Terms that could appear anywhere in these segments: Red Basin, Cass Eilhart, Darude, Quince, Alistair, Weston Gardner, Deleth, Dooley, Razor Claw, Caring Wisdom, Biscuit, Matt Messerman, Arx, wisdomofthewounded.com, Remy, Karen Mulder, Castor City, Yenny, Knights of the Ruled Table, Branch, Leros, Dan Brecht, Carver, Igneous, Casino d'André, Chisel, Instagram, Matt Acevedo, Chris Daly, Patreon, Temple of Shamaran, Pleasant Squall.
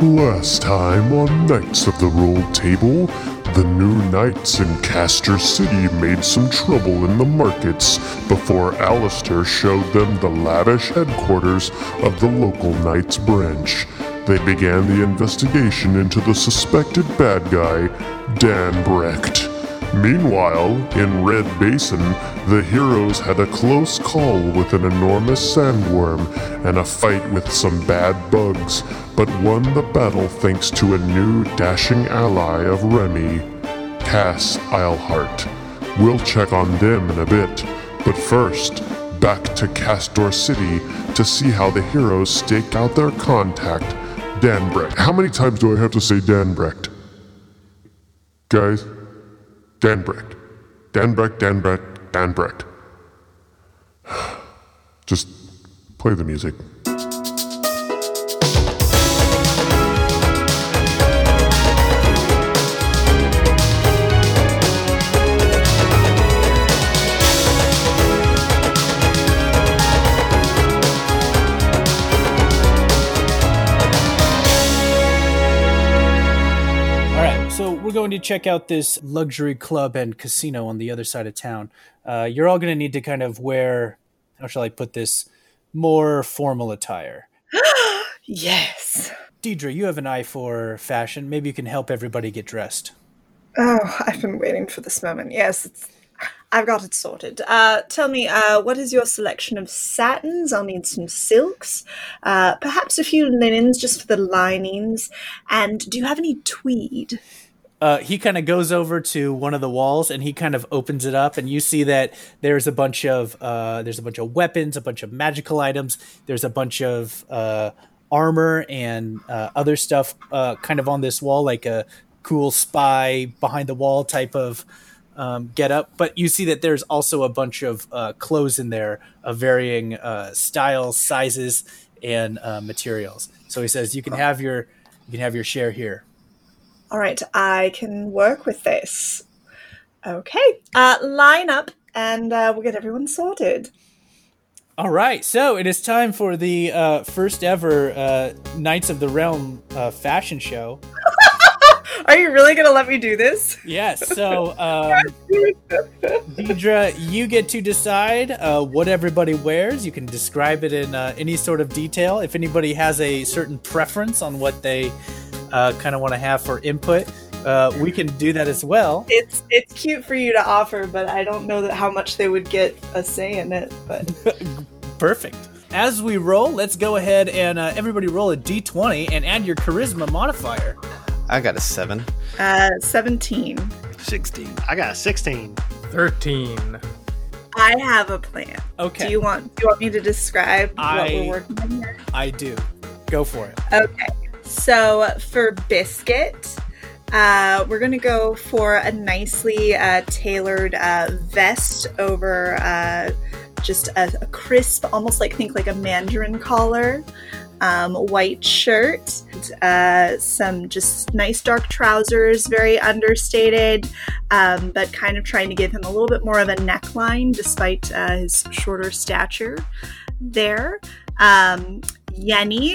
Last time on Knights of the Ruled Table, the new knights in Castor City made some trouble in the markets before Alistair showed them the lavish headquarters of the local knights branch. They began the investigation into the suspected bad guy, Dan Brecht. Meanwhile, in Red Basin, the heroes had a close call with an enormous sandworm and a fight with some bad bugs, but won the battle thanks to a new dashing ally of Remy, Cass Eilhart. We'll check on them in a bit, but first, back to Castor City to see how the heroes stake out their contact, Dan Brecht. How many times do I have to say Dan Brecht? Guys? Dan Brecht. Dan Brecht, Dan Brecht, Dan Brecht. Just play the music. We're going to check out this luxury club and casino on the other side of town. You're all going to need to kind of wear, how shall I put this, more formal attire. Yes. Deirdre, you have an eye for fashion. Maybe you can help everybody get dressed. Oh, I've been waiting for this moment. Yes, I've got it sorted. Tell me, what is your selection of satins? I'll need some silks, perhaps a few linens just for the linings. And do you have any tweed? He kind of goes over to one of the walls and he kind of opens it up, and you see that there's a bunch of weapons, a bunch of magical items. There's a bunch of armor and other stuff kind of on this wall, like a cool spy behind the wall type of get up. But you see that there's also a bunch of clothes in there of varying styles, sizes, and materials. So he says, "You can have your share here." All right, I can work with this. Okay, line up, and we'll get everyone sorted. All right, so it is time for the first ever Knights of the Realm fashion show. Are you really going to let me do this? Yes, so Deirdre, you get to decide what everybody wears. You can describe it in any sort of detail. If anybody has a certain preference on what they kind of want to have for input, we can do that as well. It's cute for you to offer, but I don't know that how much they would get a say in it. But perfect. As we roll, let's go ahead and everybody roll a d20 and add your charisma modifier. I got a 7. 17. 16. I got a 16. 13. I have a plan. Okay. Do you want me to describe what we're working on here? I do. Go for it. Okay. So for Biscuit, we're going to go for a nicely tailored vest over just a crisp, almost like a mandarin collar, white shirt, some just nice dark trousers, very understated, but kind of trying to give him a little bit more of a neckline despite his shorter stature there. Yenny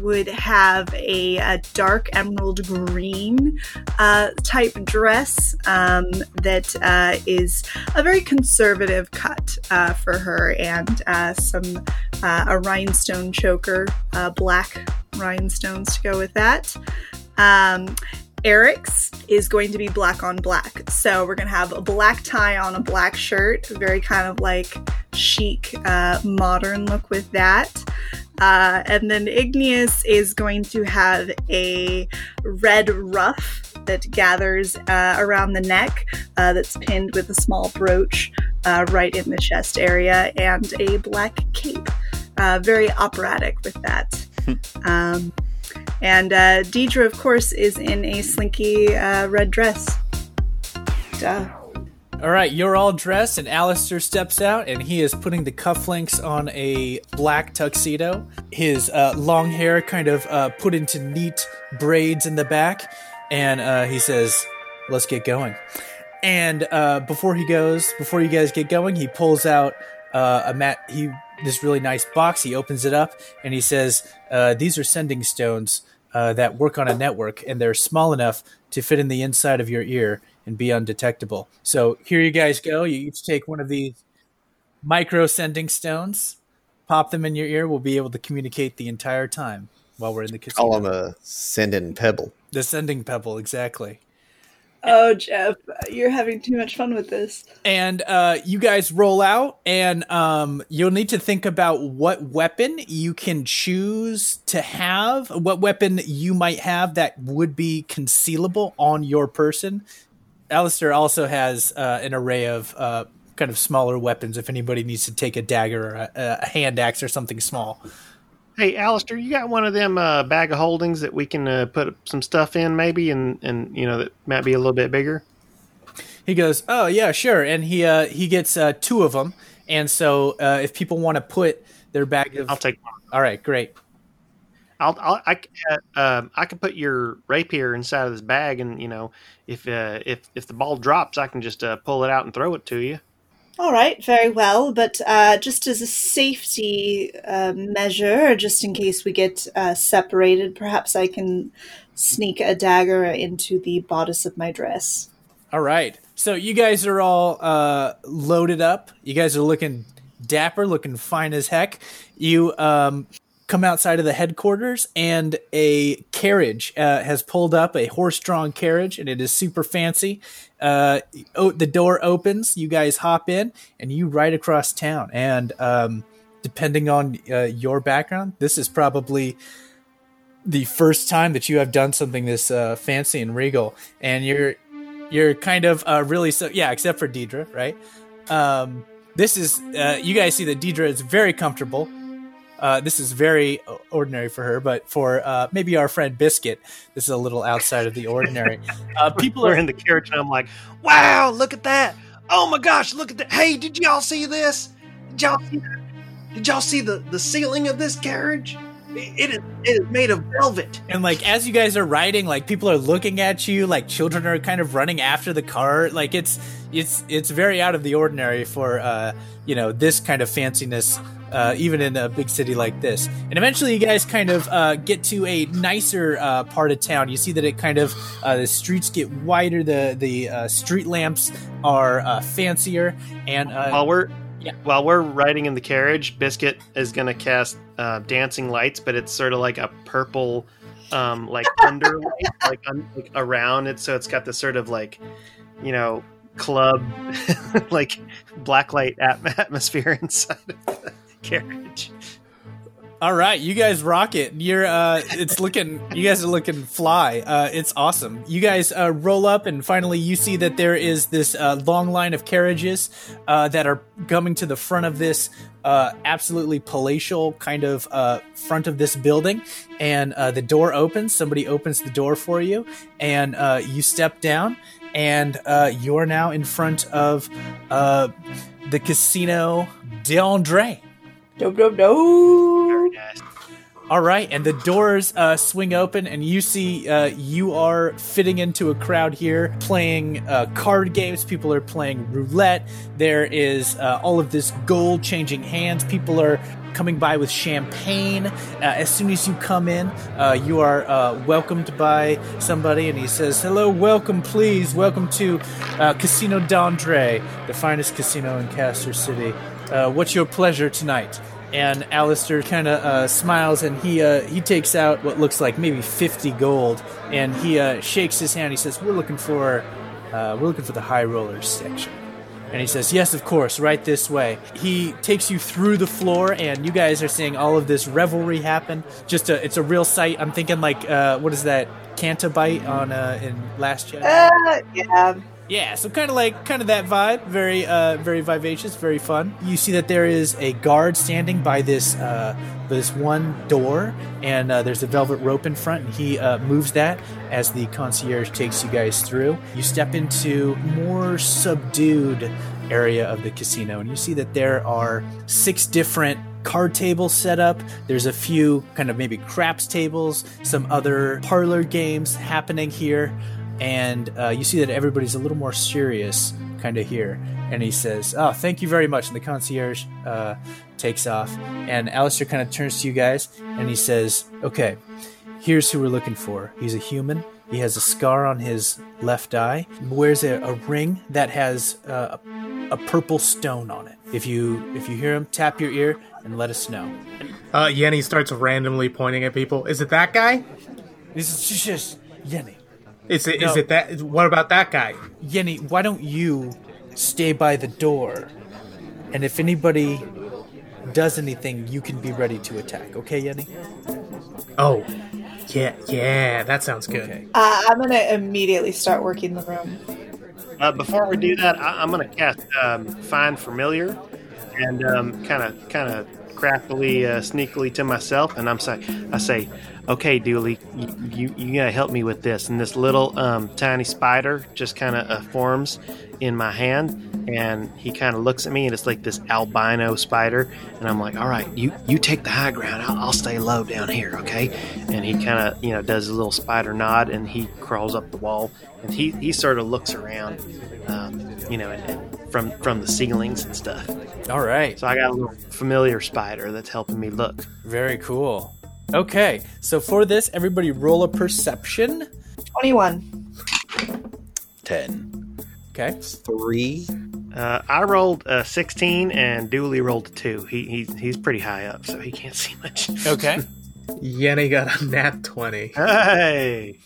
would have a dark emerald green type dress that is a very conservative cut for her, and some a rhinestone choker, black rhinestones to go with that. Eric's is going to be black on black, so we're going to have a black tie on a black shirt, very kind of like chic, modern look with that. And then Igneous is going to have a red ruff that gathers around the neck, that's pinned with a small brooch right in the chest area, and a black cape, very operatic with that. And Deirdre, of course, is in a slinky red dress. Duh. All right, you're all dressed, and Alistair steps out, and he is putting the cufflinks on a black tuxedo. His long hair kind of put into neat braids in the back, and he says, "Let's get going." And before you guys get going, he pulls out this really nice box. He opens it up, and he says, "These are sending stones. that work on a network, and they're small enough to fit in the inside of your ear and be undetectable. So here you guys go. You each take one of these micro sending stones, pop them in your ear. We'll be able to communicate the entire time while we're in the casino. Call them a sending pebble. The sending pebble, exactly. Oh, Jeff, you're having too much fun with this. And you guys roll out, and you'll need to think about what weapon you can choose to have, what weapon you might have that would be concealable on your person. Alistair also has an array of kind of smaller weapons if anybody needs to take a dagger or a hand axe or something small. Hey, Alistair, you got one of them bag of holdings that we can put some stuff in maybe and you know, that might be a little bit bigger? He goes, oh, yeah, sure. And he gets two of them. And so if people want to put their bag of... I'll take one. All right, great. I can put your rapier inside of this bag, and, you know, if the ball drops, I can just pull it out and throw it to you. All right, very well. But just as a safety measure, just in case we get separated, perhaps I can sneak a dagger into the bodice of my dress. All right. So you guys are all loaded up. You guys are looking dapper, looking fine as heck. You come outside of the headquarters, and a carriage has pulled up, a horse-drawn carriage, and it is super fancy. The door opens, you guys hop in, and you ride across town. And depending on your background, this is probably the first time that you have done something this fancy and regal. And you're kind of really so, yeah, except for Deirdre, right? This is you guys see that Deirdre is very comfortable. This is very ordinary for her, but for maybe our friend Biscuit, this is a little outside of the ordinary. People are in the carriage, and I'm like, wow, look at that. Oh, my gosh, look at that. Hey, did y'all see this? Did y'all see the ceiling of this carriage? It is made of velvet. And, like, as you guys are riding, like, people are looking at you, like, children are kind of running after the car. Like, it's very out of the ordinary for, you know, this kind of fanciness, even in a big city like this. And eventually you guys kind of get to a nicer part of town. You see that it kind of, the streets get wider, the street lamps are fancier. And While we're riding in the carriage, Biscuit is going to cast dancing lights, but it's sort of like a purple, like under light, like around it. So it's got this sort of like, you know, club, like blacklight atmosphere inside of the carriage. All right, you guys rock it. You're you guys are looking fly. It's awesome. You guys roll up, and finally you see that there is this long line of carriages that are coming to the front of this absolutely palatial kind of front of this building, and the door opens. Somebody opens the door for you, and you step down, and you're now in front of the Casino d'André. No. Very nice. All right, and the doors swing open, and you see you are fitting into a crowd here, playing card games. People are playing roulette. There is all of this gold changing hands. People are coming by with champagne. As soon as you come in, you are welcomed by somebody, and he says, hello, welcome, please. Welcome to Casino d'André, the finest casino in Castor City. What's your pleasure tonight? And Alistair kind of smiles, and he takes out what looks like maybe 50 gold, and he shakes his hand. He says, "We're looking for the high rollers section." And he says, "Yes, of course, right this way." He takes you through the floor, and you guys are seeing all of this revelry happen. Just it's a real sight. I'm thinking like, what is that Cantabite on in Last Jedi? Yeah. Yeah, so kind of that vibe, very very vivacious, very fun. You see that there is a guard standing by this one door, and there's a velvet rope in front, and he moves that as the concierge takes you guys through. You step into more subdued area of the casino, and you see that there are 6 different card table set up. There's a few kind of maybe craps tables, some other parlor games happening here. And you see that everybody's a little more serious kind of here. And he says, oh, thank you very much. And the concierge takes off. And Alistair kind of turns to you guys, and he says, okay, Here's who we're looking for. He's a human. He has a scar on his left eye. He wears a ring that has a purple stone on it. If you hear him, tap your ear and let us know. Yenny starts randomly pointing at people. Is it that guy? It's just Yenny. Is it that? What about that guy? Yenny, why don't you stay by the door? And if anybody does anything, you can be ready to attack. Okay, Yenny? Oh, yeah, that sounds good. Okay. I'm going to immediately start working the room. Before we do that, I'm going to cast Find Familiar and kind of craftily, sneakily to myself, and I say, okay, Dooley, you gotta help me with this. And this little tiny spider just kind of forms in my hand, and he kind of looks at me, and it's like this albino spider. And I'm like, all right, you take the high ground. I'll stay low down here, okay? And he kind of does a little spider nod, and he crawls up the wall, and he sort of looks around, and from the ceilings and stuff. All right. So I got a little familiar spider that's helping me look. Very cool. Okay. So for this, everybody roll a perception. 21. 10. Okay. 3. I rolled a 16 and Dooley rolled a 2. He's pretty high up, so he can't see much. Okay. Yenny got a nat 20. Hey.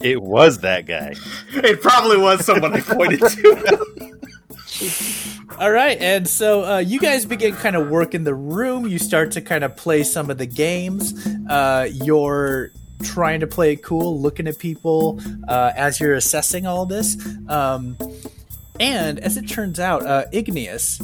It was that guy. It probably was someone I pointed to. All right, and so you guys begin kind of working the room. You start to kind of play some of the games. You're trying to play it cool, looking at people as you're assessing all this. And as it turns out, Igneous,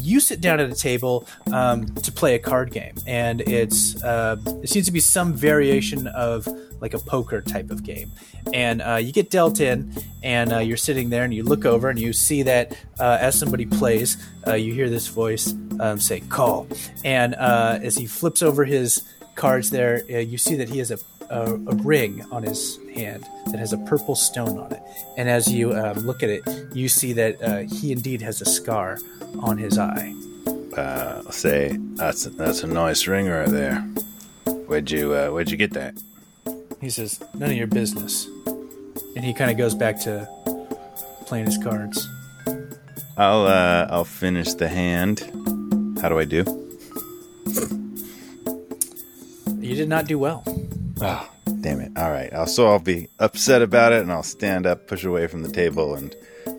you sit down at a table to play a card game. And it seems to be some variation of like a poker type of game. And you get dealt in, and you're sitting there, and you look over, and you see that as somebody plays, you hear this voice say, call. And as he flips over his cards there, you see that he has a ring on his hand that has a purple stone on it. And as you look at it, you see that he indeed has a scar on his eye. I'll say, that's a nice ring right there. Where'd you get that? He says, none of your business. And he kind of goes back to playing his cards. I'll finish the hand. How do I do? You did not do well. Oh, damn it. All right. I'll be upset about it, and I'll stand up, push away from the table, and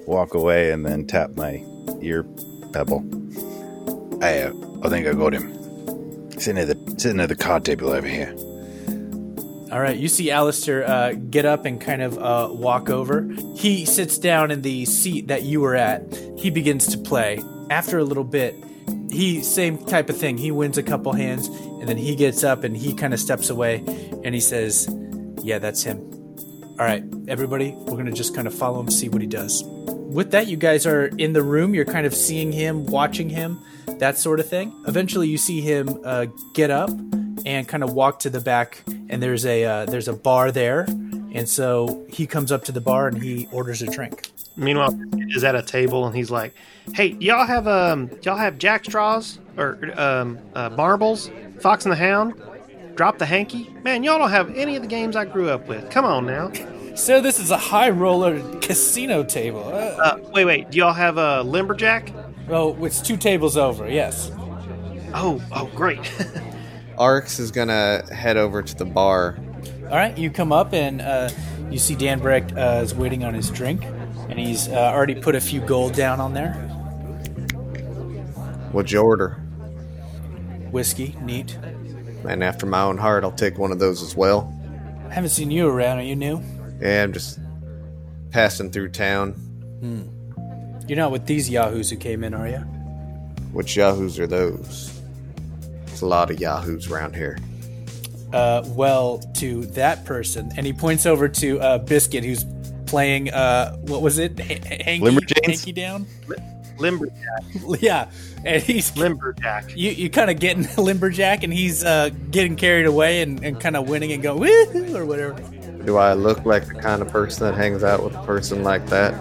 walk away, and then tap my ear pebble. I think I got him. Sitting at the card table over here. All right, you see Alistair get up and kind of walk over. He sits down in the seat that you were at. He begins to play. After a little bit, same type of thing. He wins a couple hands, and then he gets up and he kind of steps away, and he says, yeah, that's him. All right, everybody, we're going to just kind of follow him, see what he does. With that, you guys are in the room. You're kind of seeing him, watching him, that sort of thing. Eventually, you see him get up and kind of walk to the back, and there's a bar there, and so he comes up to the bar and he orders a drink. Meanwhile, Biscuit is at a table and he's like, "Hey, y'all have jack straws or marbles, Fox and the Hound, drop the hanky, man. Y'all don't have any of the games I grew up with. Come on now." So this is a high roller casino table. Wait, do y'all have a limberjack? Oh, it's 2 tables over. Yes. Oh, great. Arx is going to head over to the bar. All right, you come up and you see Dan Brecht is waiting on his drink, and he's already put a few gold down on there. What'd you order? Whiskey, neat. And after my own heart, I'll take one of those as well. I haven't seen you around. Are you new? Yeah, I'm just passing through town. You're not with these yahoos who came in, are you? Which yahoos are those? A lot of yahoos around here. Well, to that person, and he points over to Biscuit, who's playing what was it? Hanky down? Limberjack. Yeah, and he's limberjack. You kind of getting limberjack, and he's getting carried away and kind of winning and going woohoo or whatever. Do I look like the kind of person that hangs out with a person like that?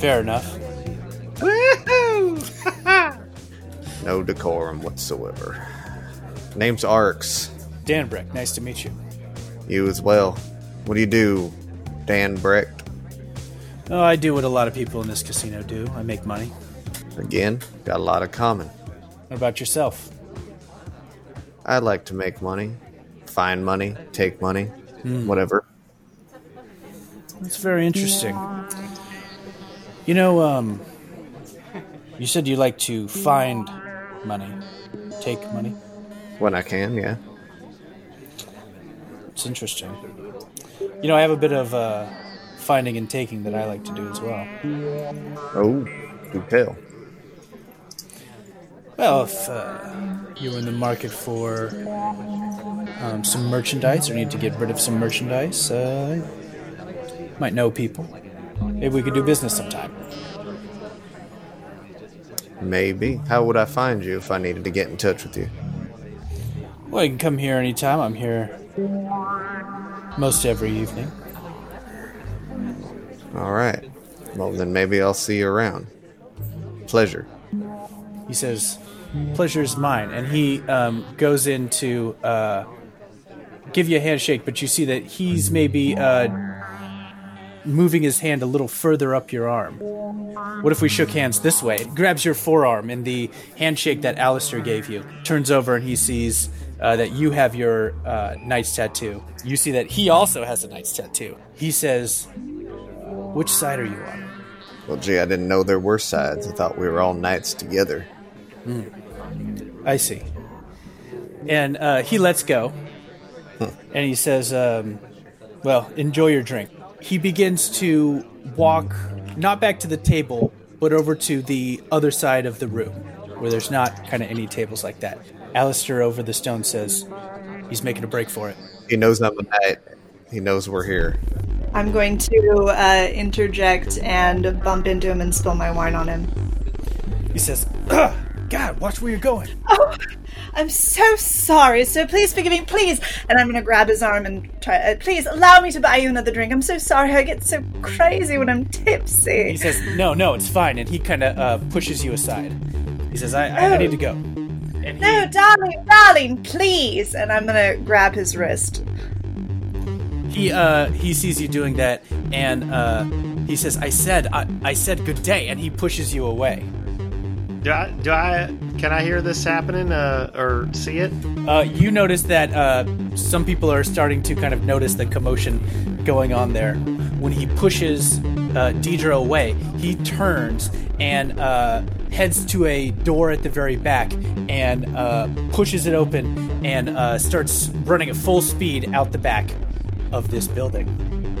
Fair enough. Woohoo! No decorum whatsoever. Name's Arx. Dan Brecht, nice to meet you. You as well. What do you do, Dan Brecht? Oh, I do what a lot of people in this casino do. I make money. Again, got a lot in common. What about yourself? I like to make money, find money, take money, whatever. That's very interesting. You know, you said you like to find money, take money? When I can, yeah. It's interesting. You know, I have a bit of finding and taking that I like to do as well. Oh, do tell. Well, if you were in the market for some merchandise or need to get rid of some merchandise, might know people. Maybe we could do business sometime. Maybe. How would I find you if I needed to get in touch with you? Well, you can come here anytime. I'm here most every evening. All right. Well, then maybe I'll see you around. Pleasure. He says, pleasure's mine. And he goes in to give you a handshake, but you see that he's maybe moving his hand a little further up your arm. What if we shook hands this way? It grabs your forearm, and the handshake that Alistair gave you turns over, and he sees that you have your knight's tattoo. You see that he also has a knight's tattoo. He says, which side are you on? Well, gee, I didn't know there were sides. I thought we were all knights together. I see. And he lets go. And he says, well, enjoy your drink. He begins to walk, not back to the table, but over to the other side of the room, where there's not kind of any tables like that. Alistair over the stone says he's making a break for it. He knows I'm a knight. He knows we're here. I'm going to interject and bump into him and spill my wine on him. He says, God, watch where you're going. Oh, I'm so sorry. So please forgive me, please. And I'm going to grab his arm and try, please allow me to buy you another drink. I'm so sorry. I get so crazy when I'm tipsy. He says, no, it's fine. And he kind of pushes you aside. He says, I need to go. And no, darling, please. And I'm going to grab his wrist. He sees you doing that, and he says, I said good day, and he pushes you away. Can I hear this happening, or see it? You notice that some people are starting to kind of notice the commotion going on there. When he pushes Deirdre away, he turns and heads to a door at the very back and pushes it open and starts running at full speed out the back of this building.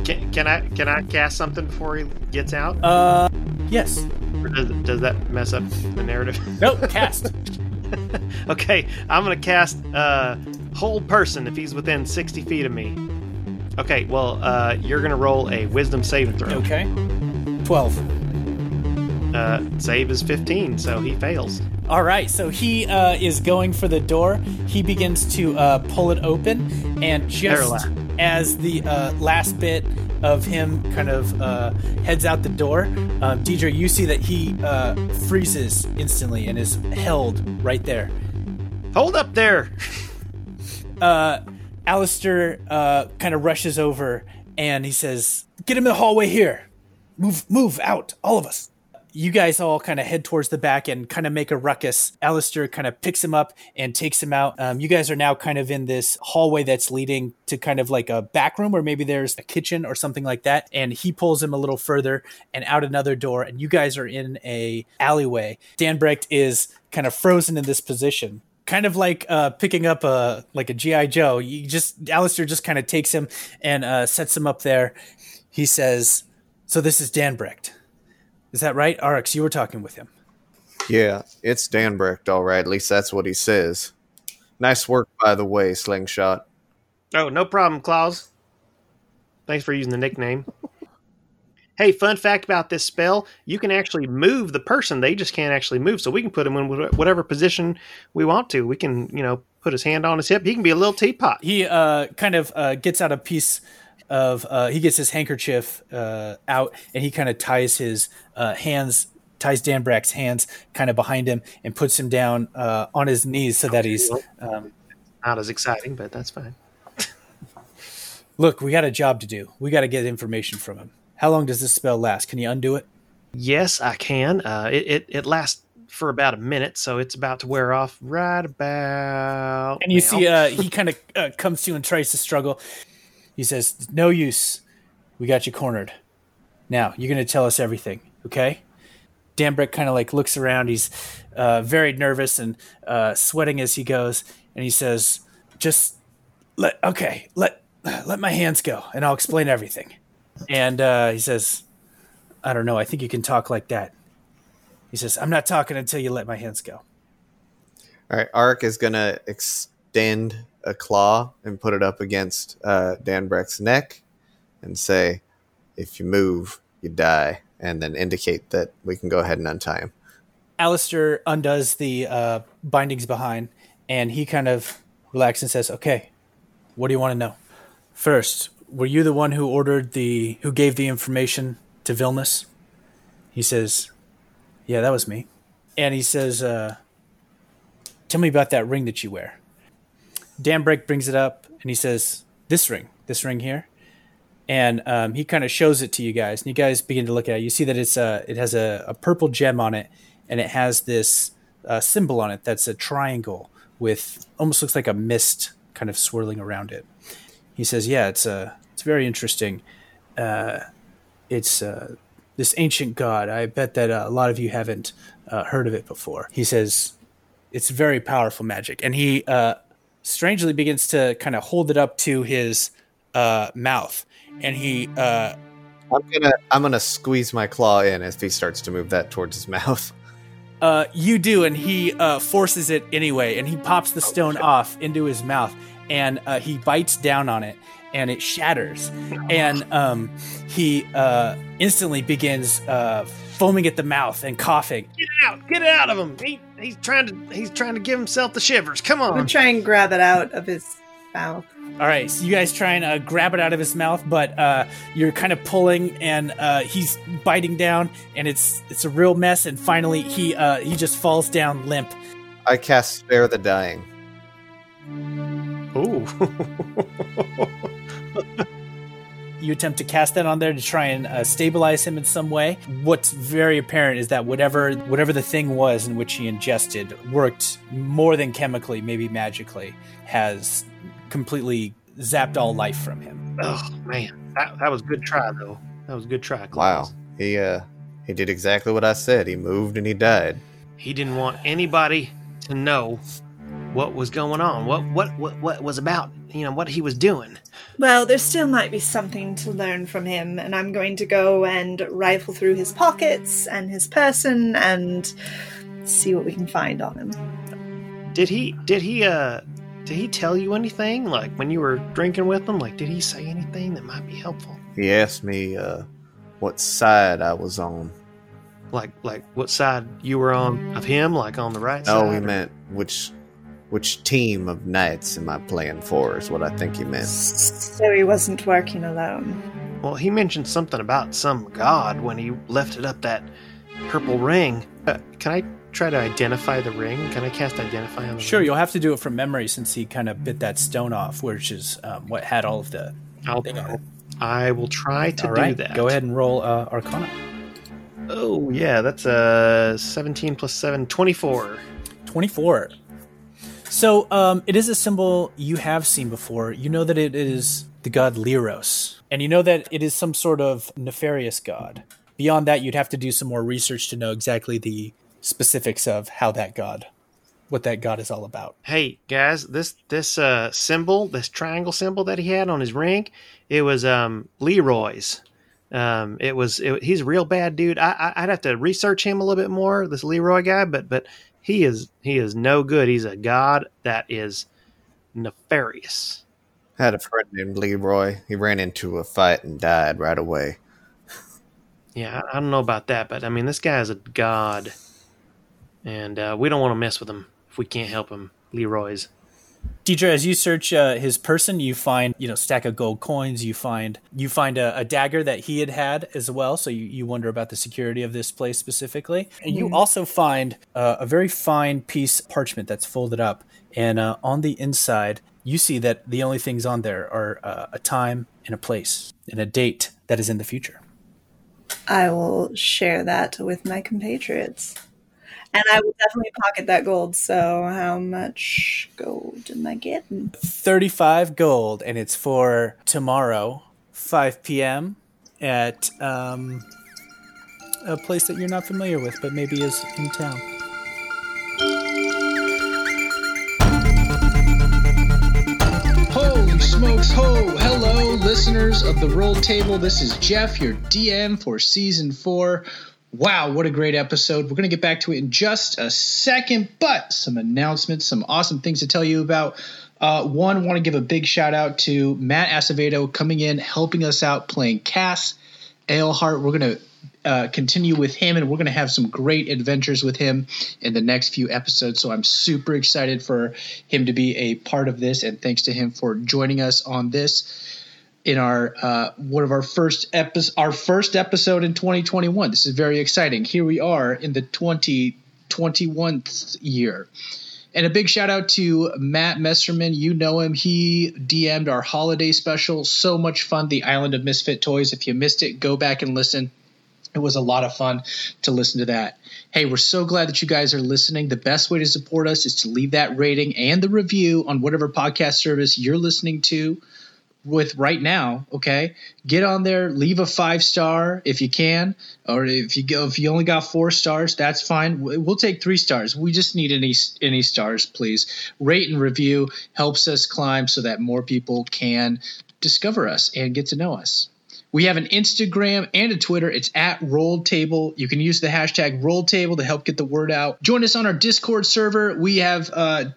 Can I cast something before he gets out? Yes. Does that mess up the narrative? Nope, cast. Okay, I'm going to cast whole person if he's within 60 feet of me. Okay, well, you're going to roll a wisdom saving throw. Okay. 12. Save is 15, so he fails. All right, so he is going for the door. He begins to pull it open, and just as the last bit of him kind of heads out the door, Deirdre, you see that he freezes instantly and is held right there. Hold up there! Alistair kind of rushes over and he says, get him in the hallway here. Move out, all of us. You guys all kind of head towards the back and kind of make a ruckus. Alistair kind of picks him up and takes him out. You guys are now kind of in this hallway that's leading to kind of like a back room, or maybe there's a kitchen or something like that. And he pulls him a little further and out another door. And you guys are in a alleyway. Dan Brecht is kind of frozen in this position, kind of like picking up a G.I. Joe. Alistair just kind of takes him and sets him up there. He says, so this is Dan Brecht. Is that right? Arx, you were talking with him. Yeah, it's Dan Brecht, all right. At least that's what he says. Nice work, by the way, Slingshot. Oh, no problem, Claus. Thanks for using the nickname. Hey, fun fact about this spell, you can actually move the person. They just can't actually move, so we can put him in whatever position we want to. We can, put his hand on his hip. He can be a little teapot. He kind of gets out a piece of he gets his handkerchief out, and he kind of ties his ties Dan Brecht's hands kind of behind him and puts him down on his knees so that he's not as exciting, but that's fine. Look, we got a job to do. We got to get information from him. How long does this spell last? Can you undo it? Yes, I can. It lasts for about a minute, so it's about to wear off right about And you now. See he kind of comes to you and tries to struggle. He says, no use. We got you cornered. Now, you're going to tell us everything, okay? Dan Brecht kind of like looks around. He's very nervous and sweating as he goes. And he says, let my hands go and I'll explain everything. And he says, I don't know. I think you can talk like that. He says, I'm not talking until you let my hands go. All right. Ark is going to extend a claw and put it up against Dan Brecht's neck and say, if you move, you die. And then indicate that we can go ahead and untie him. Alistair undoes the bindings behind, and he kind of relaxes and says, okay, what do you want to know? First, were you the one who who gave the information to Vilnius? He says, yeah, that was me. And he says, tell me about that ring that you wear. Dan Brecht brings it up, and he says, this ring here. And he kind of shows it to you guys, and you guys begin to look at it. You see that it has a purple gem on it, and it has this symbol on it that's a triangle with almost looks like a mist kind of swirling around it. He says, yeah, it's very interesting. It's this ancient god. I bet that a lot of you haven't heard of it before. He says, it's very powerful magic. And he strangely begins to kind of hold it up to his mouth. And he I'm gonna squeeze my claw in as he starts to move that towards his mouth. You do, and he forces it anyway, and he pops the stone off into his mouth, and he bites down on it, and it shatters. And he instantly begins foaming at the mouth and coughing. Get it out of him. He's trying to give himself the shivers. Come on. I'm trying to grab it out of his mouth. All right, so you guys try and grab it out of his mouth, but you're kind of pulling, and he's biting down, and it's a real mess. And finally, he just falls down limp. I cast Spare the Dying. Ooh! You attempt to cast that on there to try and stabilize him in some way. What's very apparent is that whatever the thing was in which he ingested worked more than chemically, maybe magically, has completely zapped all life from him. Oh man, that was a good try though. That was a good try, Klaus. Wow, he did exactly what I said. He moved and he died. He didn't want anybody to know what was going on. What was about, what he was doing. Well, there still might be something to learn from him, and I'm going to go and rifle through his pockets and his person and see what we can find on him. Did he tell you anything? Like, when you were drinking with him, did he say anything that might be helpful? He asked me what side I was on. Like what side you were on of him? Like, on the right side? No, he meant which team of knights am I playing for is what I think he meant. So he wasn't working alone. Well, he mentioned something about some god when he lifted up that purple ring. Can I try to identify the ring? Can I cast Identify on the Sure, ring? You'll have to do it from memory since he kind of bit that stone off, which is what had all of the thing on it. I will try to do that. Go ahead and roll Arcana. Oh, yeah, that's 17 plus 7, 24. 24. So it is a symbol you have seen before. You know that it is the god Leros, and you know that it is some sort of nefarious god. Beyond that, you'd have to do some more research to know exactly the specifics of what that god is all about. Hey guys, this symbol, this triangle symbol that he had on his ring, it was Leroy's. He's a real bad dude. I'd have to research him a little bit more, this Leroy guy, but he is no good. He's a god that is nefarious. I had a friend named Leroy. He ran into a fight and died right away. Yeah, I don't know about that, but I mean, this guy is a god. And we don't want to mess with him if we can't help him. Leroy's. Deirdre, as you search his person, you find, stack of gold coins. You find a dagger that he had as well. So you wonder about the security of this place specifically. And you also find a very fine piece of parchment that's folded up. And on the inside, you see that the only things on there are a time and a place and a date that is in the future. I will share that with my compatriots. And I will definitely pocket that gold. So how much gold am I getting? 35 gold, and it's for tomorrow, 5 p.m. at a place that you're not familiar with, but maybe is in town. Holy smokes, ho! Hello, listeners of the Roll Table. This is Jeff, your DM for Season 4. Wow, what a great episode. We're going to get back to it in just a second, but some announcements, some awesome things to tell you about. One, want to give a big shout out to Matt Acevedo coming in, helping us out, playing Cass Eilhart. We're going to continue with him, and we're going to have some great adventures with him in the next few episodes. So I'm super excited for him to be a part of this, and thanks to him for joining us on this. In our one of our first episode in 2021. This is very exciting. Here we are in the 2021 year. And a big shout out to Matt Messerman. You know him. He DM'd our holiday special. So much fun. The Island of Misfit Toys. If you missed it, go back and listen. It was a lot of fun to listen to that. Hey, we're so glad that you guys are listening. The best way to support us is to leave that rating and the review on whatever podcast service you're listening to with right now, okay? Get on there, leave a 5-star if you can, or if you only got 4 stars, that's fine. We'll take 3 stars. We just need any stars, please. Rate and review helps us climb so that more people can discover us and get to know us. We have an Instagram and a Twitter. It's at RolledTable. You can use the hashtag RolledTable to help get the word out. Join us on our Discord server. We have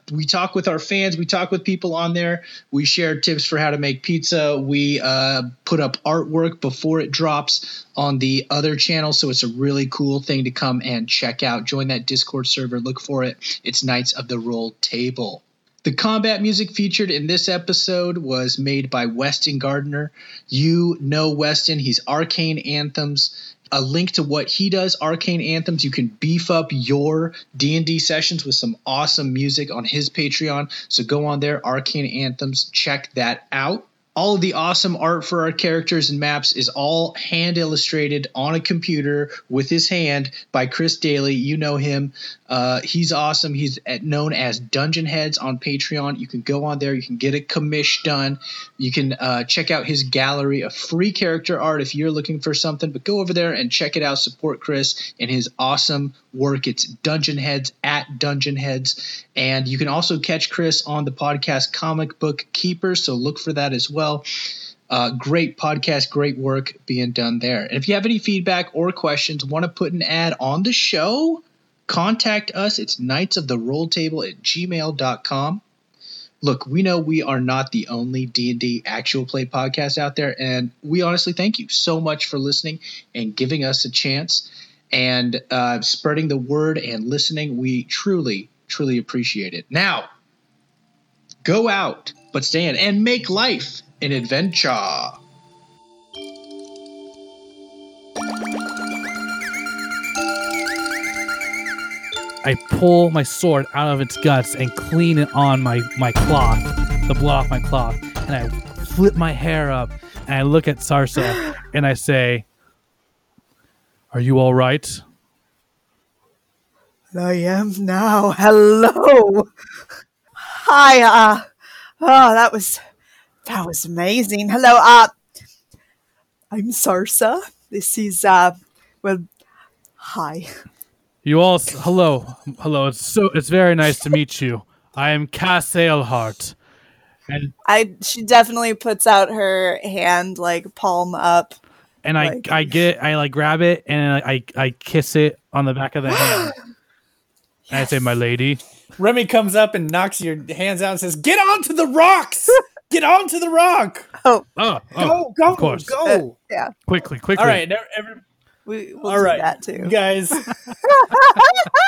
we talk with our fans. We talk with people on there. We share tips for how to make pizza. We put up artwork before it drops on the other channel, so it's a really cool thing to come and check out. Join that Discord server. Look for it. It's Knights of the Rolled Table. The combat music featured in this episode was made by Weston Gardner. You know Weston. He's Arcane Anthems. A link to what he does, Arcane Anthems. You can beef up your D&D sessions with some awesome music on his Patreon. So go on there, Arcane Anthems. Check that out. All of the awesome art for our characters and maps is all hand illustrated on a computer with his hand by Chris Daly. You know him. He's awesome. He's known as Dungeon Heads on Patreon. You can go on there. You can get a commish done. You can check out his gallery of free character art if you're looking for something. But go over there and check it out. Support Chris and his awesome work. It's Dungeon Heads at Dungeon Heads. And you can also catch Chris on the podcast Comic Book Keeper. So look for that as well. Great podcast, great work being done there. And if you have any feedback or questions, want to put an ad on the show, contact us. It's knightsoftherolletable@gmail.com. Look, we know we are not the only D&D actual play podcast out there, and we honestly thank you so much for listening and giving us a chance and spreading the word and listening. We truly, truly appreciate it. Now, go out, but stay in, and make life an adventure. I pull my sword out of its guts and clean it on my cloth, the blood off my cloth, and I flip my hair up and I look at Sarsa and I say, "Are you all right?" I am now. Hello. Hi. Oh, that was amazing. Hello, I'm Sarsa. This is, hi. You all, hello. It's very nice to meet you. I am Cass Eilhart. And she definitely puts out her hand, like palm up. And like, I grab it and I kiss it on the back of the hand. Yes. And I say, "My lady." Remy comes up and knocks your hands out and says, "Get onto the rocks! Get onto the rock! Oh, go, of course. Go! Yeah, quickly!" All right, We'll all right, do that too. Guys.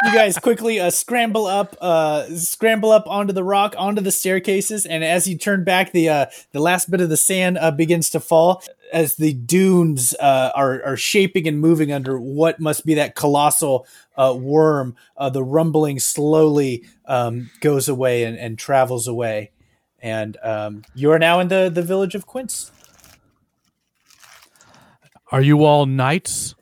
You guys quickly scramble up onto the rock, onto the staircases, and as you turn back, the last bit of the sand begins to fall as the dunes are shaping and moving under what must be that colossal worm. The rumbling slowly goes away and travels away, and you are now in the village of Quince. Are you all knights?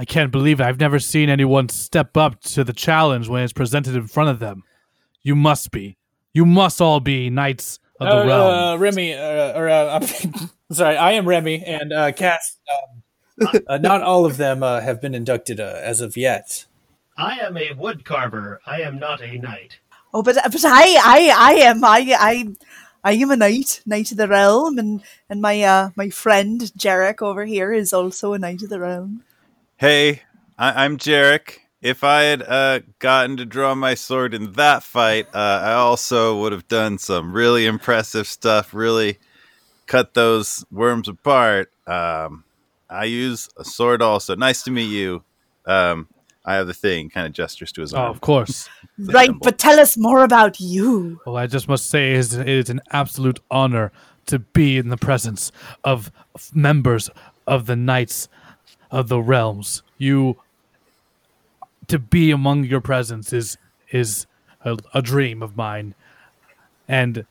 I can't believe it. I've never seen anyone step up to the challenge when it's presented in front of them. You must be. You must all be knights of the realm. Remy, sorry, I am Remy, and Cass, not all of them have been inducted as of yet. I am a wood carver. I am not a knight. Oh, but I am. I am a knight of the realm, and my friend Jarek over here is also a knight of the realm. Hey, I'm Jarek. If I had gotten to draw my sword in that fight, I also would have done some really impressive stuff, really cut those worms apart. I use a sword also. Nice to meet you. I have the thing, kind of gestures to his arm. Oh, of course. Right, but tell us more about you. Well, I just must say it is an absolute honor to be in the presence of members of the Knights of the Realms. You, to be among your presence is a dream of mine. And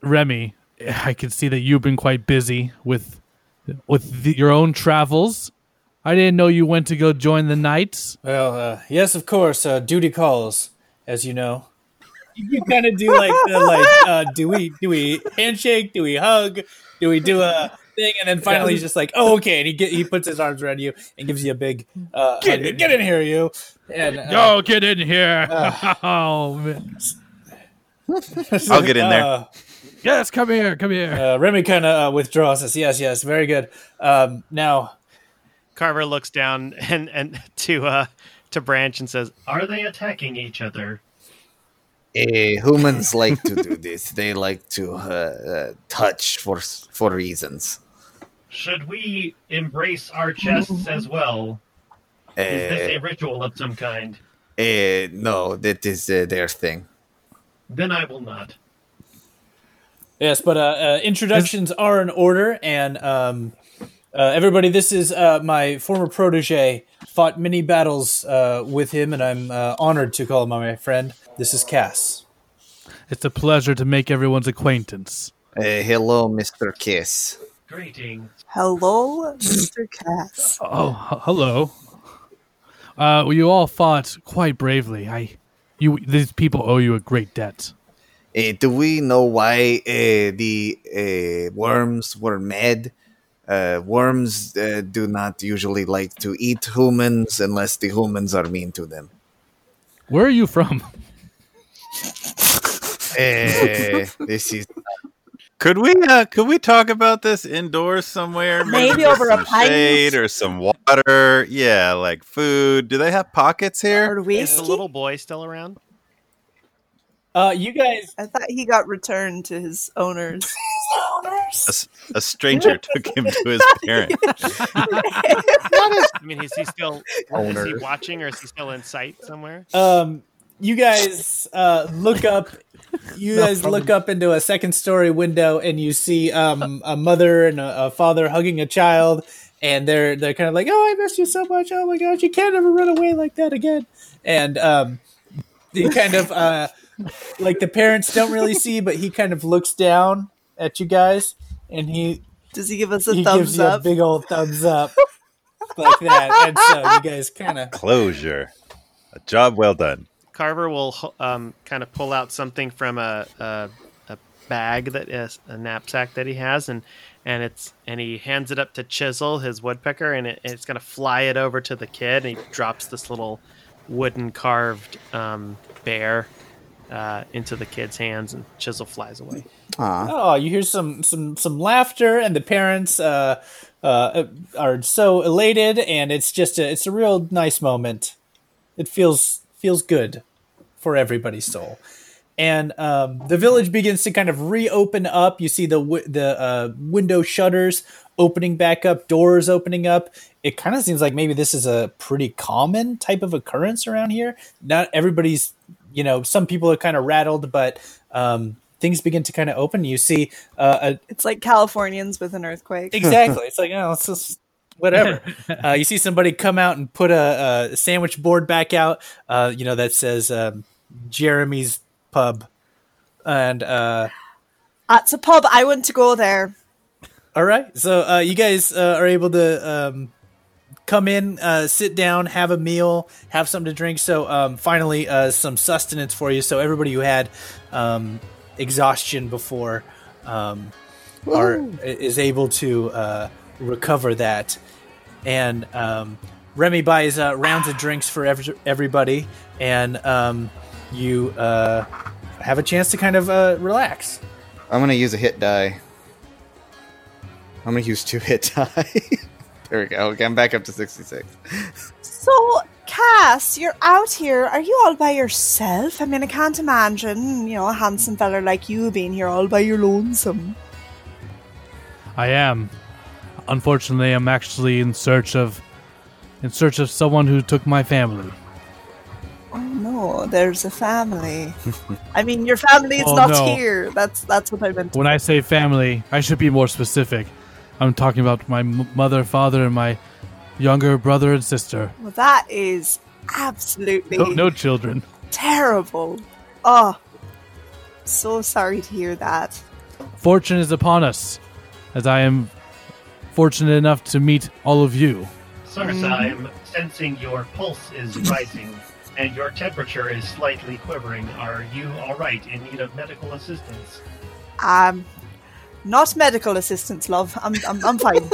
Remy, I can see that you've been quite busy with your own travels. I didn't know you went to go join the Knights. Well, yes, of course. Duty calls, as you know. You kind of do like the do we handshake? Do we hug? Do we do a thing? And then finally he's just like, oh, okay. And he puts his arms around you and gives you a big get in here, you. And go get in here. Oh man, I'll get in there. Yes, come here. Remy kind of withdraws us. Yes, very good. Now. Carver looks down and to Branch and says, "Are they attacking each other?" Humans like to do this. They like to touch for reasons. Should we embrace our chests as well? Is this a ritual of some kind? No, that is their thing. Then I will not. Yes, but introductions are in order, and. Everybody, this is my former protege. Fought many battles with him, and I'm honored to call him my friend. This is Cass. It's a pleasure to make everyone's acquaintance. Hello, Mr. Cass. Greetings. Hello, Mr. Cass. Oh, hello. You all fought quite bravely. These people owe you a great debt. Do we know why the worms were mad? Worms do not usually like to eat humans unless the humans are mean to them. Where are you from? This is. Could we talk about this indoors somewhere? Maybe over a shade or some water. Yeah, like food. Do they have pockets here? Is the little boy still around? You guys, I thought he got returned to his owners. A stranger took him to his parents. I mean, is he still? Is he watching, or is he still in sight somewhere? You guys look up. You guys look up into a second-story window, and you see a mother and a father hugging a child, and they're kind of like, "Oh, I missed you so much. Oh my gosh, you can't ever run away like that again." And they kind of. Like the parents don't really see, but he kind of looks down at you guys, and he give us a thumbs up, you a big old thumbs up, like that. And so you guys kind of closure, a job well done. Carver will kind of pull out something from a bag that is a knapsack that he has, and he hands it up to Chisel, his woodpecker, and it's gonna fly it over to the kid, and he drops this little wooden carved bear. Into the kid's hands, and Chisel flies away. Aww. Oh, you hear some laughter, and the parents are so elated, and it's just it's a real nice moment. It feels good for everybody's soul. And the village begins to kind of reopen up. You see the window shutters opening back up, doors opening up. It kind of seems like maybe this is a pretty common type of occurrence around here. Not everybody's, you know, some people are kind of rattled, but things begin to kind of open. You see, it's like Californians with an earthquake. Exactly. It's like, oh, it's just whatever. You see somebody come out and put a sandwich board back out, you know, that says Jeremy's Pub. And it's a pub. I want to go there. All right. So you guys are able to come in, sit down, have a meal, have something to drink. So finally some sustenance for you. So everybody who had exhaustion before is able to recover that. And Remy buys rounds of drinks for everybody. And you have a chance to kind of relax. I'm going to use a hit die. I'm going to use 2 hit die. There we go. Okay, I'm back up to 66. So, Cass, you're out here. Are you all by yourself? I mean, I can't imagine, you know, a handsome fella like you being here all by your lonesome. I am. Unfortunately, I'm actually in search of someone who took my family. Oh, no, there's a family. I mean, your family is here. That's what I meant. When I say family, I should be more specific. I'm talking about my mother, father, and my younger brother and sister. Well, that is absolutely... No children. Terrible. Oh, so sorry to hear that. Fortune is upon us, as I am fortunate enough to meet all of you. Sarsa, I'm sensing your pulse is rising, and your temperature is slightly quivering. Are you all right, in need of medical assistance? Not medical assistance, love. I'm fine.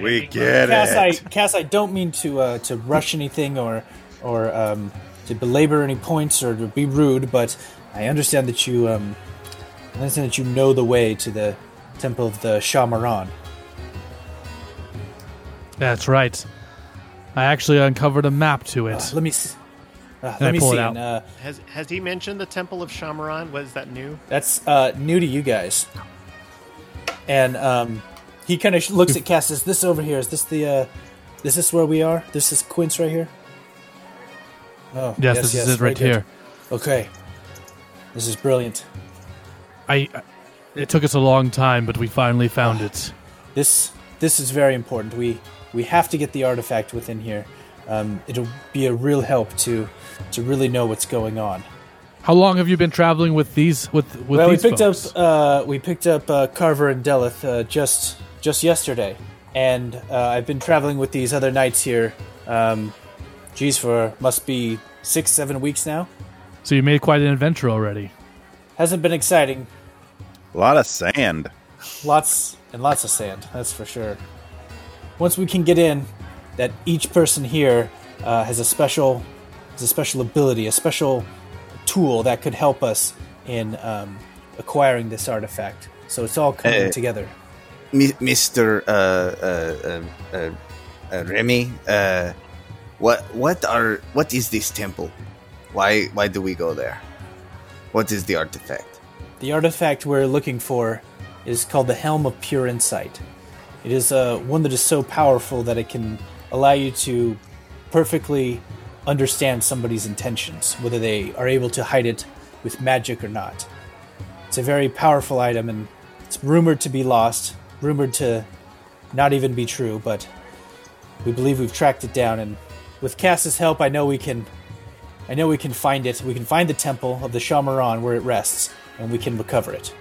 We get it. Cass, I don't mean to rush anything or to belabor any points or to be rude, but I understand that you know the way to the Temple of the Shamaran. That's right. I actually uncovered a map to it. Let me see. Has he mentioned the Temple of Shamaran? Was that new? That's new to you guys. And he kind of looks at Cass. Is this over here? Is this the? Is this where we are? This is Quince right here. Oh, yes, this is it right here. Okay, this is brilliant. It took us a long time, but we finally found it. This is very important. We have to get the artifact within here. It'll be a real help to really know what's going on. How long have you been traveling with these? We picked up Carver and Deleth just yesterday, and I've been traveling with these other knights here. Must be 6-7 weeks now. So you made quite an adventure already. Hasn't been exciting. A lot of sand. Lots of sand. That's for sure. Once we can get in. That each person here has a special ability, a special tool that could help us in acquiring this artifact. So it's all coming together. Mr. Remy, what is this temple? Why do we go there? What is the artifact? The artifact we're looking for is called the Helm of Pure Insight. It is one that is so powerful that it can allow you to perfectly understand somebody's intentions, whether they are able to hide it with magic or not. It's a very powerful item, and it's rumored to be lost, rumored to not even be true, but we believe we've tracked it down, and with Cass's help, I know we can find it. We can find the Temple of the Shamaran where it rests, and we can recover it.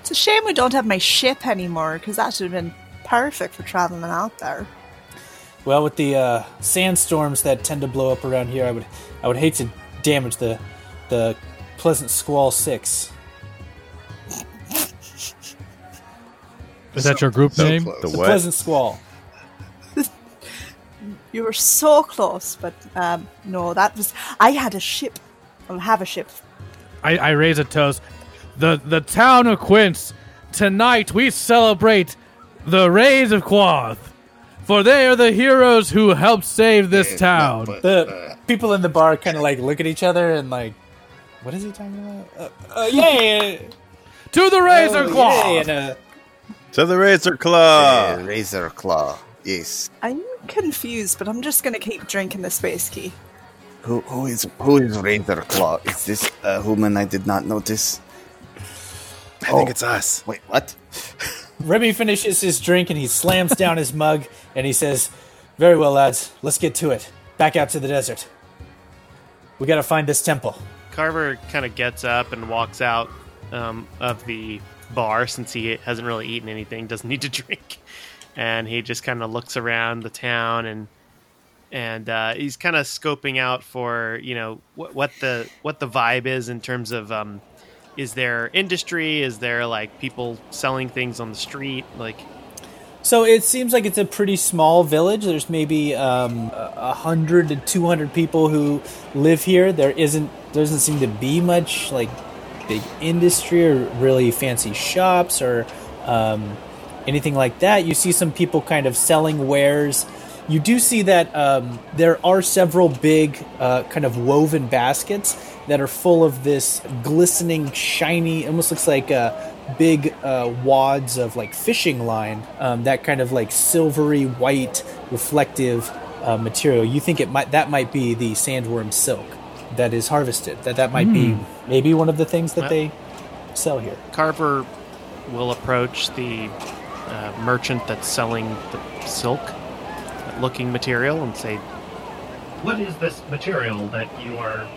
It's a shame we don't have my ship anymore, because that should have been perfect for traveling out there. Well, with the sandstorms that tend to blow up around here, I would hate to damage the Pleasant Squall 6. Is that your group name? The Pleasant Squall. You were so close, but no, that was... I had a ship. I'll have a ship. I raise a toast. The town of Quince, tonight we celebrate the Rays of Quoth. For they are the heroes who helped save this town. The people in the bar kind of like look at each other and like What is he talking about? Yay! To the Razor Claw! Yay, to the Razor Claw! Razor Claw, yes. I'm confused, but I'm just going to keep drinking the space key. Who is Razor Claw? Is this a human I did not notice? I think it's us. Wait, what? Remy finishes his drink and he slams down his mug and he says, "Very well, lads. Let's get to it. Back out to the desert. We got to find this temple." Carver kind of gets up and walks out of the bar since he hasn't really eaten anything, doesn't need to drink. And he just kind of looks around the town and he's kind of scoping out for, you know, what the vibe is in terms of is there industry? Is there like people selling things on the street? Like, so it seems like it's a pretty small village. There's maybe 100 to 200 people who live here. There doesn't seem to be much like big industry or really fancy shops or anything like that. You see some people kind of selling wares. You do see that there are several big kind of woven baskets that are full of this glistening, shiny, almost looks like big wads of like fishing line, that kind of like silvery white reflective material. You think that might be the sandworm silk that is harvested. That might be maybe one of the things that they sell here. Carver will approach the merchant that's selling the silk looking material and say, "What is this material that you are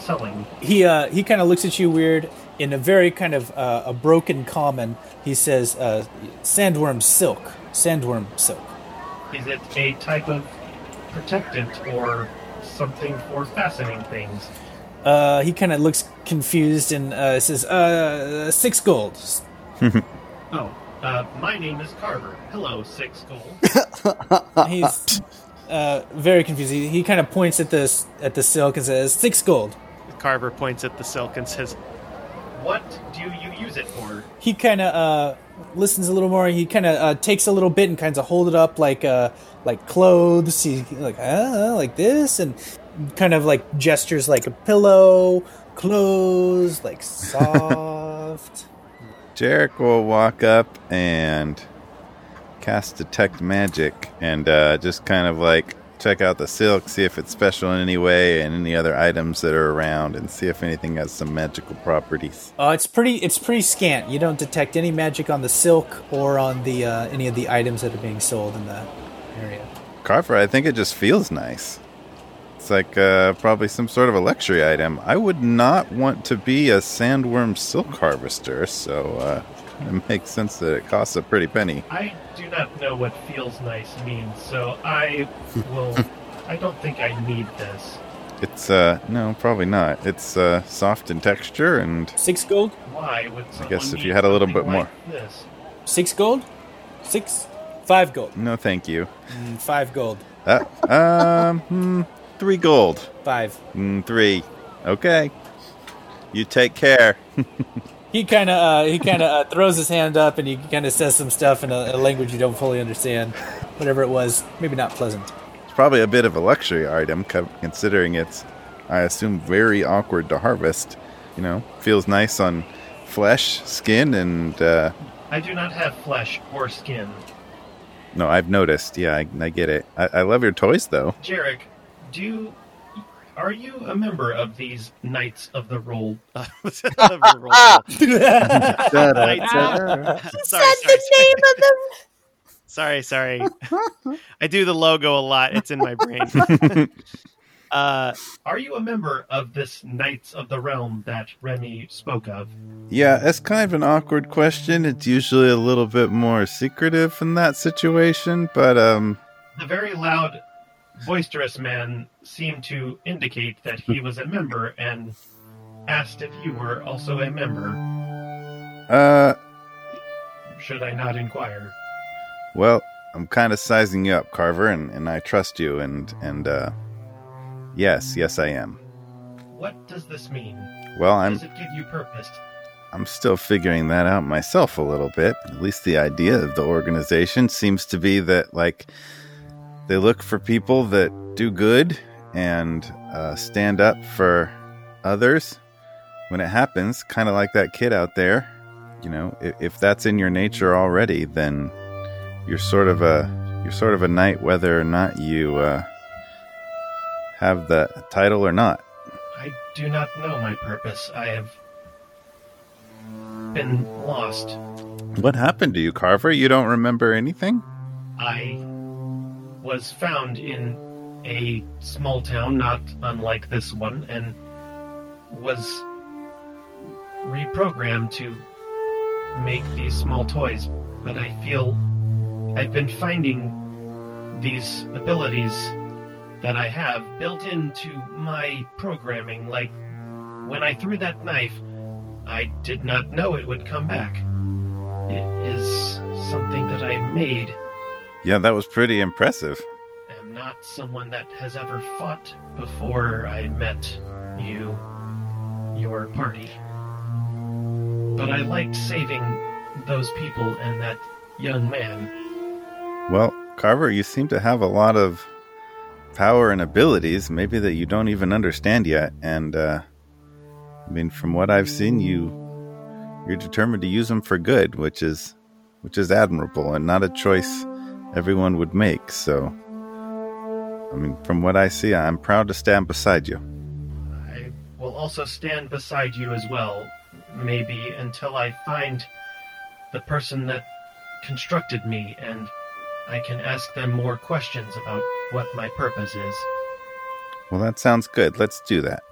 selling?" He kind of looks at you weird. In a very kind of a broken common, he says, sandworm silk. Is it a type of protectant or something for fastening things? He kind of looks confused and says, 6 gold. My name is Carver. Hello, 6 gold. He's very confused. He kind of points at the silk and says, 6 gold. Carver points at the silk and says, "What do you use it for?" He kind of listens a little more. He kind of takes a little bit and kind of hold it up like clothes. He's like, like this, and kind of like gestures like a pillow, clothes, like soft. Jarek will walk up and cast Detect Magic and just kind of like check out the silk, see if it's special in any way, and any other items that are around, and see if anything has some magical properties. It's pretty scant. You don't detect any magic on the silk or on the any of the items that are being sold in the area. Carver, I think it just feels nice. It's like probably some sort of a luxury item. I would not want to be a sandworm silk harvester, so it makes sense that it costs a pretty penny. I do not know what feels nice means, so I don't think I need this. It's, no, probably not. It's soft in texture and... 6 gold? Why would someone, I guess, if you had a little bit more. Like this? 6 gold? 5 gold. No, thank you. 5 gold. 3 gold. 5. 3. Okay. You take care. He kind of throws his hand up and he kind of says some stuff in a language you don't fully understand. Whatever it was, maybe not pleasant. It's probably a bit of a luxury item, considering it's, I assume, very awkward to harvest. You know, feels nice on flesh, skin, and... I do not have flesh or skin. No, I've noticed. Yeah, I get it. I love your toys, though. Jarek, are you a member of these Knights of the Ruled Table? Sorry. I do the logo a lot. It's in my brain. Are you a member of this Knights of the Realm that Remy spoke of? Yeah, that's kind of an awkward question. It's usually a little bit more secretive in that situation, but... The very loud... boisterous man seemed to indicate that he was a member and asked if you were also a member. Should I not inquire? Well, I'm kind of sizing you up, Carver, and I trust you, and yes, I am. What does this mean? Well, does it give you purpose? I'm still figuring that out myself a little bit. At least the idea of the organization seems to be that, like... they look for people that do good and stand up for others when it happens, kind of like that kid out there, you know, if that's in your nature already, then you're sort of a knight, whether or not you have the title or not. I do not know my purpose. I have been lost. What happened to you, Carver? You don't remember anything? I was found in a small town, not unlike this one, and was reprogrammed to make these small toys, but I feel I've been finding these abilities that I have built into my programming. Like, when I threw that knife, I did not know it would come back. It is something that I made. Yeah, that was pretty impressive. I'm not someone that has ever fought before I met you, your party. But I liked saving those people and that young man. Well, Carver, you seem to have a lot of power and abilities, maybe that you don't even understand yet. And, I mean, from what I've seen, you're determined to use them for good, which is admirable and not a choice everyone would make. So, I mean, from what I see, I'm proud to stand beside you. I will also stand beside you as well, maybe until I find the person that constructed me, and I can ask them more questions about what my purpose is. Well, that sounds good. Let's do that.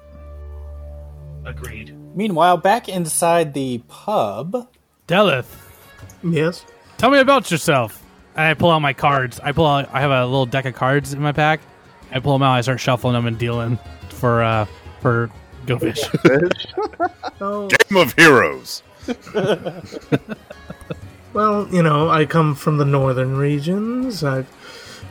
Agreed. Meanwhile, back inside the pub... Deleth. Yes? Tell me about yourself. I pull out my cards. I have a little deck of cards in my pack. I pull them out. I start shuffling them and dealing for Go Fish. Oh. Game of Heroes. Well, you know, I come from the northern regions. I've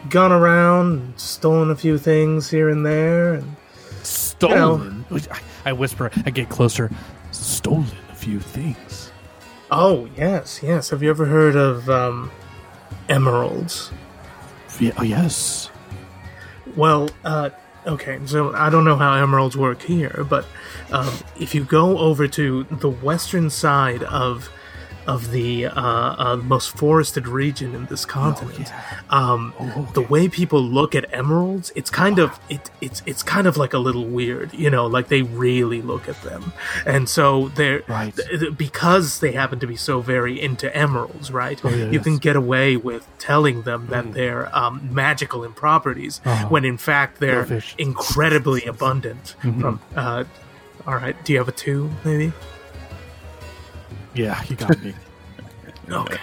gone around, stolen a few things here and there. And, stolen? You know, I whisper. I get closer. Stolen a few things. Oh, yes, yes. Have you ever heard of emeralds? Oh, yes. Well, okay, so I don't know how emeralds work here, but if you go over to the western side of the most forested region in this continent, the way people look at emeralds, it's kind of it's kind of like a little weird, you know, like they really look at them, and so they're right. Because they happen to be so very into emeralds, right? Oh, yes. You can get away with telling them that they're magical in properties when in fact they're incredibly abundant. Mm-hmm. From all right, do you have a 2 maybe? Yeah, you got me. Okay.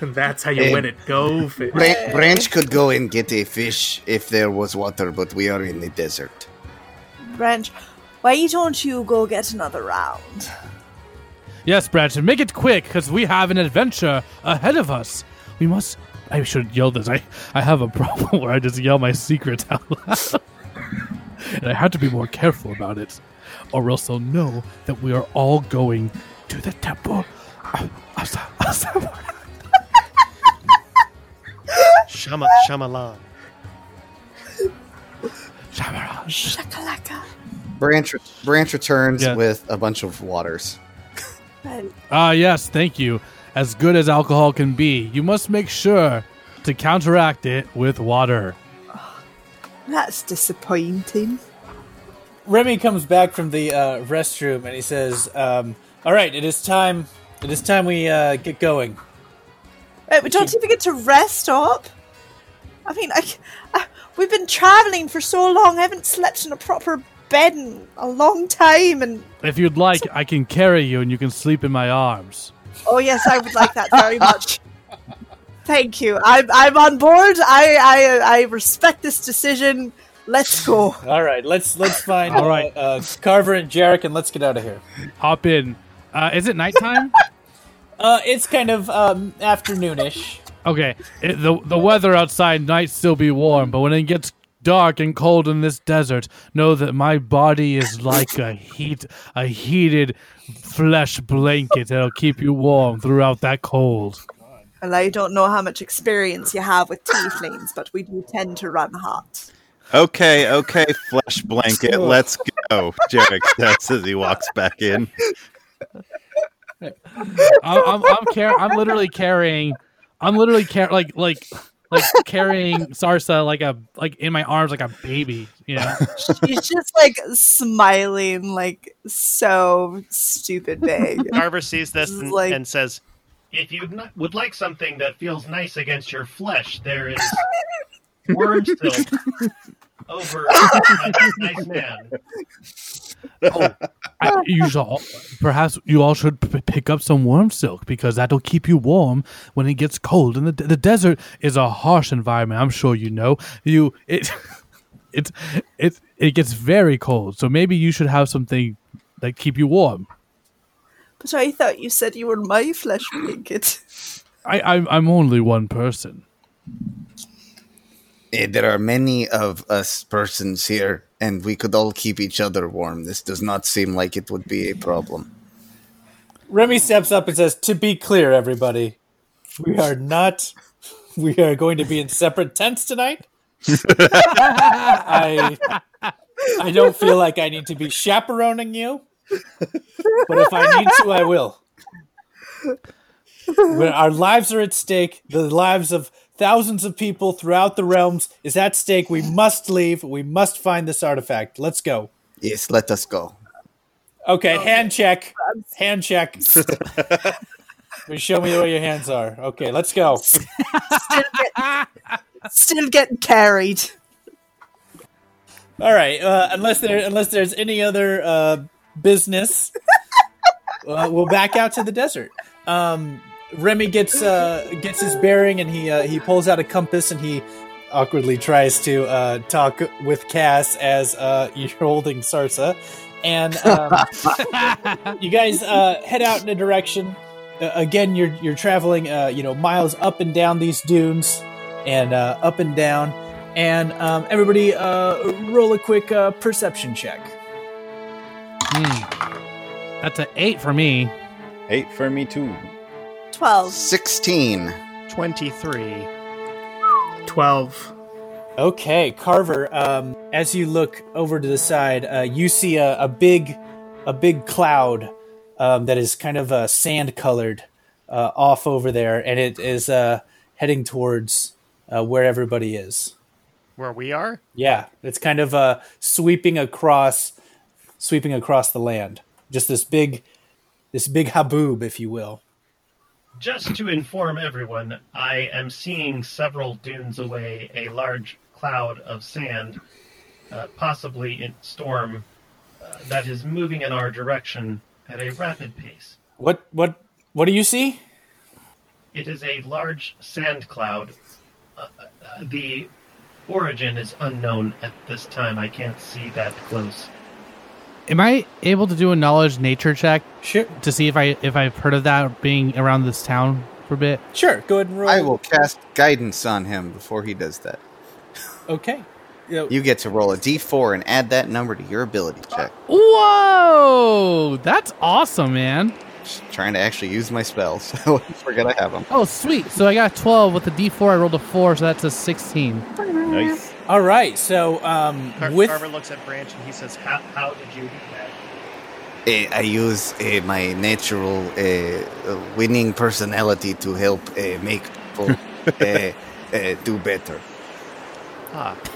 And that's how you win it. Go Fish. Branch could go and get a fish if there was water, but we are in the desert. Branch, why don't you go get another round? Yes, Branch, and make it quick, because we have an adventure ahead of us. We must... I should yell this. I have a problem where I just yell my secrets out loud. And I have to be more careful about it. Or else they'll know that we are all going to the temple. Shamalan. Shamaran. Shakalaka. Branch returns with a bunch of waters. Yes, thank you. As good as alcohol can be, you must make sure to counteract it with water. Oh, that's disappointing. Remy comes back from the restroom and he says, all right, it is time we get going. Wait, we don't even get to rest up? I mean, we've been traveling for so long, I haven't slept in a proper bed in a long time. And if you'd like, I can carry you and you can sleep in my arms. Oh, yes, I would like that very much. Thank you. I'm on board. I respect this decision. Let's go. All right, let's find Carver and Jarek, and let's get out of here. Hop in. Is it nighttime? It's kind of afternoonish. Okay, the weather outside might still be warm, but when it gets dark and cold in this desert, know that my body is like a heated flesh blanket that'll keep you warm throughout that cold. Well, I don't know how much experience you have with tieflings, but we do tend to run hot. Okay, flesh blanket, let's go, Jarek says as he walks back in. I'm literally carrying Sarsa like in my arms like a baby, you know. She's just like smiling like so stupid big. Carver sees this and says, "If you would like something that feels nice against your flesh, there is worm still over a nice man." Oh, perhaps you all should pick up some worm silk, because that'll keep you warm when it gets cold. And the desert is a harsh environment. I'm sure you know. It gets very cold. So maybe you should have something that keep you warm. But I thought you said you were my flesh blanket. I'm only one person. There are many of us persons here, and we could all keep each other warm. This does not seem like it would be a problem. Remy steps up and says, "To be clear, everybody, we are going to be in separate tents tonight. I don't feel like I need to be chaperoning you, but if I need to, I will. When our lives are at stake, the lives of thousands of people throughout the realms is at stake. We must leave. We must find this artifact. Let's go." Yes, let us go. Okay, hand check. Show me where your hands are. Okay, let's go. Still getting carried. All right. Unless there's any other business, we'll back out to the desert. Remy gets his bearing, and he pulls out a compass, and he awkwardly tries to talk with Cass as you're holding Sarsa, and you guys head out in a direction. Again, you're traveling, miles up and down these dunes, and up and down, and everybody roll a quick perception check. That's an 8 for me. 8 for me too. 12. 16. 23. 12. Okay, Carver, as you look over to the side, you see a big cloud that is kind of sand-colored off over there, and it is heading towards where everybody is. Where we are? Yeah, it's kind of sweeping across the land. Just this big haboob, if you will. Just to inform everyone, I am seeing several dunes away a large cloud of sand, possibly in storm, that is moving in our direction at a rapid pace. What do you see? It is a large sand cloud. The origin is unknown at this time. I can't see that close. Am I able to do a knowledge nature check? Sure. To see if I've heard of that being around this town for a bit? Sure. Go ahead and roll. I will cast guidance on him before he does that. Okay. You get to roll a d4 and add that number to your ability check. Whoa! That's awesome, man. Just trying to actually use my spells, so we're going to have them. Oh, sweet. So I got 12 with the d4. I rolled a 4, so that's a 16. Nice. All right, so Carver looks at Branch and he says, "How did you do that?" I use my natural winning personality to help make people do better.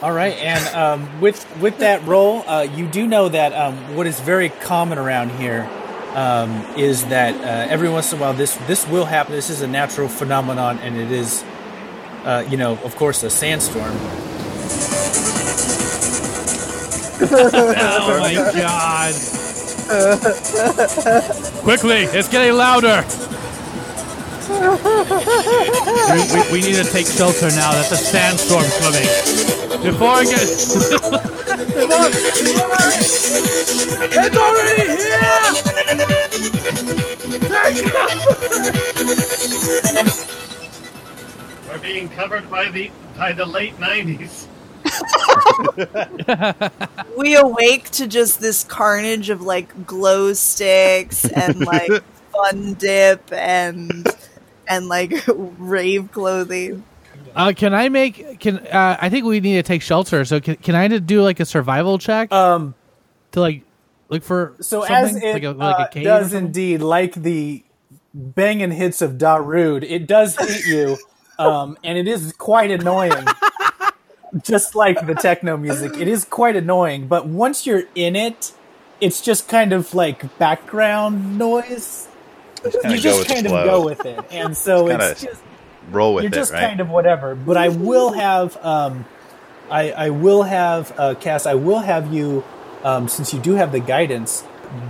All right, and with that role, you do know that what is very common around here is that every once in a while this will happen. This is a natural phenomenon, and it is, of course, a sandstorm. Oh my god. Quickly, it's getting louder. We need to take shelter now. That's a sandstorm coming. Before it gets... It's already here! We're being covered by the late 90s. We awake to just this carnage of like glow sticks and like fun dip and like rave clothing. I think we need to take shelter. So can I do like a survival check? To like look for something? As it cave does indeed, like the bang and hits of Darude, it does hit you, and it is quite annoying. Just like the techno music, it is quite annoying. But once you're in it, it's just kind of like background noise. You just kind of go with it, and so it's just roll with it. You're just kind of whatever. But I will have, Cass. I will have you, since you do have the guidance,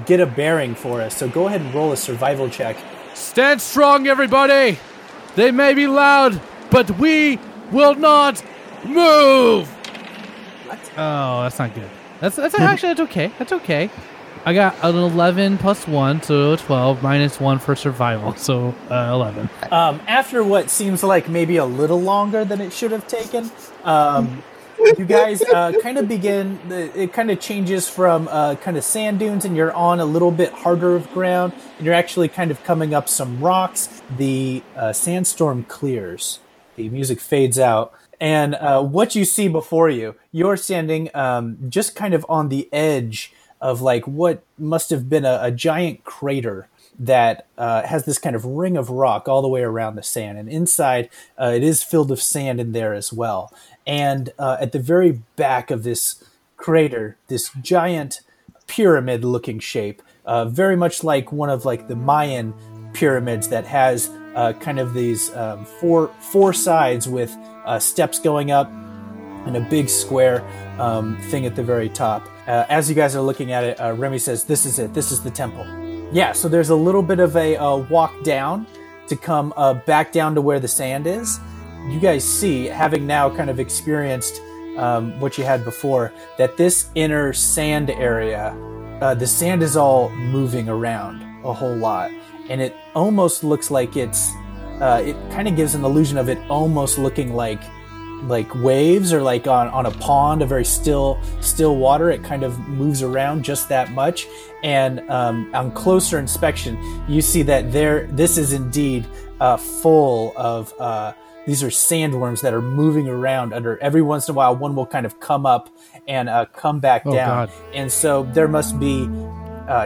get a bearing for us. So go ahead and roll a survival check. Stand strong, everybody. They may be loud, but we will not. Move! What? Oh, that's not good. That's okay. I got an 11 plus 1, so 12 minus 1 for survival, so 11. After what seems like maybe a little longer than it should have taken, you guys kind of begin, it kind of changes from kind of sand dunes, and you're on a little bit harder of ground, and you're actually kind of coming up some rocks. The sandstorm clears. The music fades out. And what you see before you, you're standing just kind of on the edge of like what must have been a giant crater that has this kind of ring of rock all the way around the sand. And inside, it is filled with sand in there as well. And at the very back of this crater, this giant pyramid-looking shape, very much like one of like the Mayan pyramids that has kind of these four sides with steps going up and a big square thing at the very top. As you guys are looking at it, Remy says, "This is it. This is the temple." Yeah, so there's a little bit of a walk down to come back down to where the sand is. You guys see, having now kind of experienced what you had before, that this inner sand area, the sand is all moving around a whole lot. And it almost looks like it's... it kind of gives an illusion of it almost looking like waves or like on a pond, a very still water. It kind of moves around just that much. And on closer inspection, you see that this is indeed full of... these are sandworms that are moving around under. Every once in a while, one will kind of come up and come back down. God. And so there must be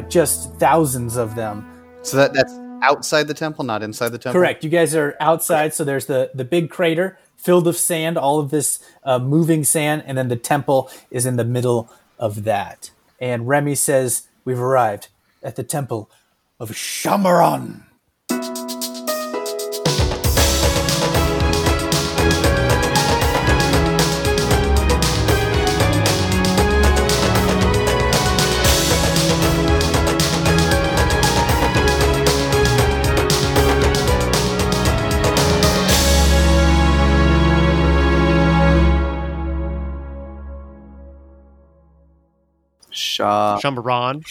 just thousands of them. So that's outside the temple, not inside the temple? Correct. You guys are outside, so there's the big crater filled with sand, all of this moving sand, and then the temple is in the middle of that. And Remy says, "We've arrived at the Temple of Shamaran." Shamaran.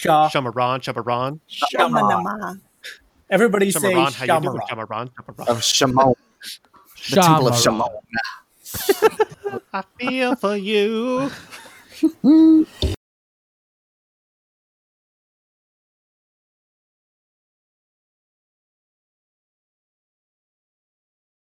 Everybody say Shamaran. Of Shamaran. The Temple of Shamaran. I feel for you.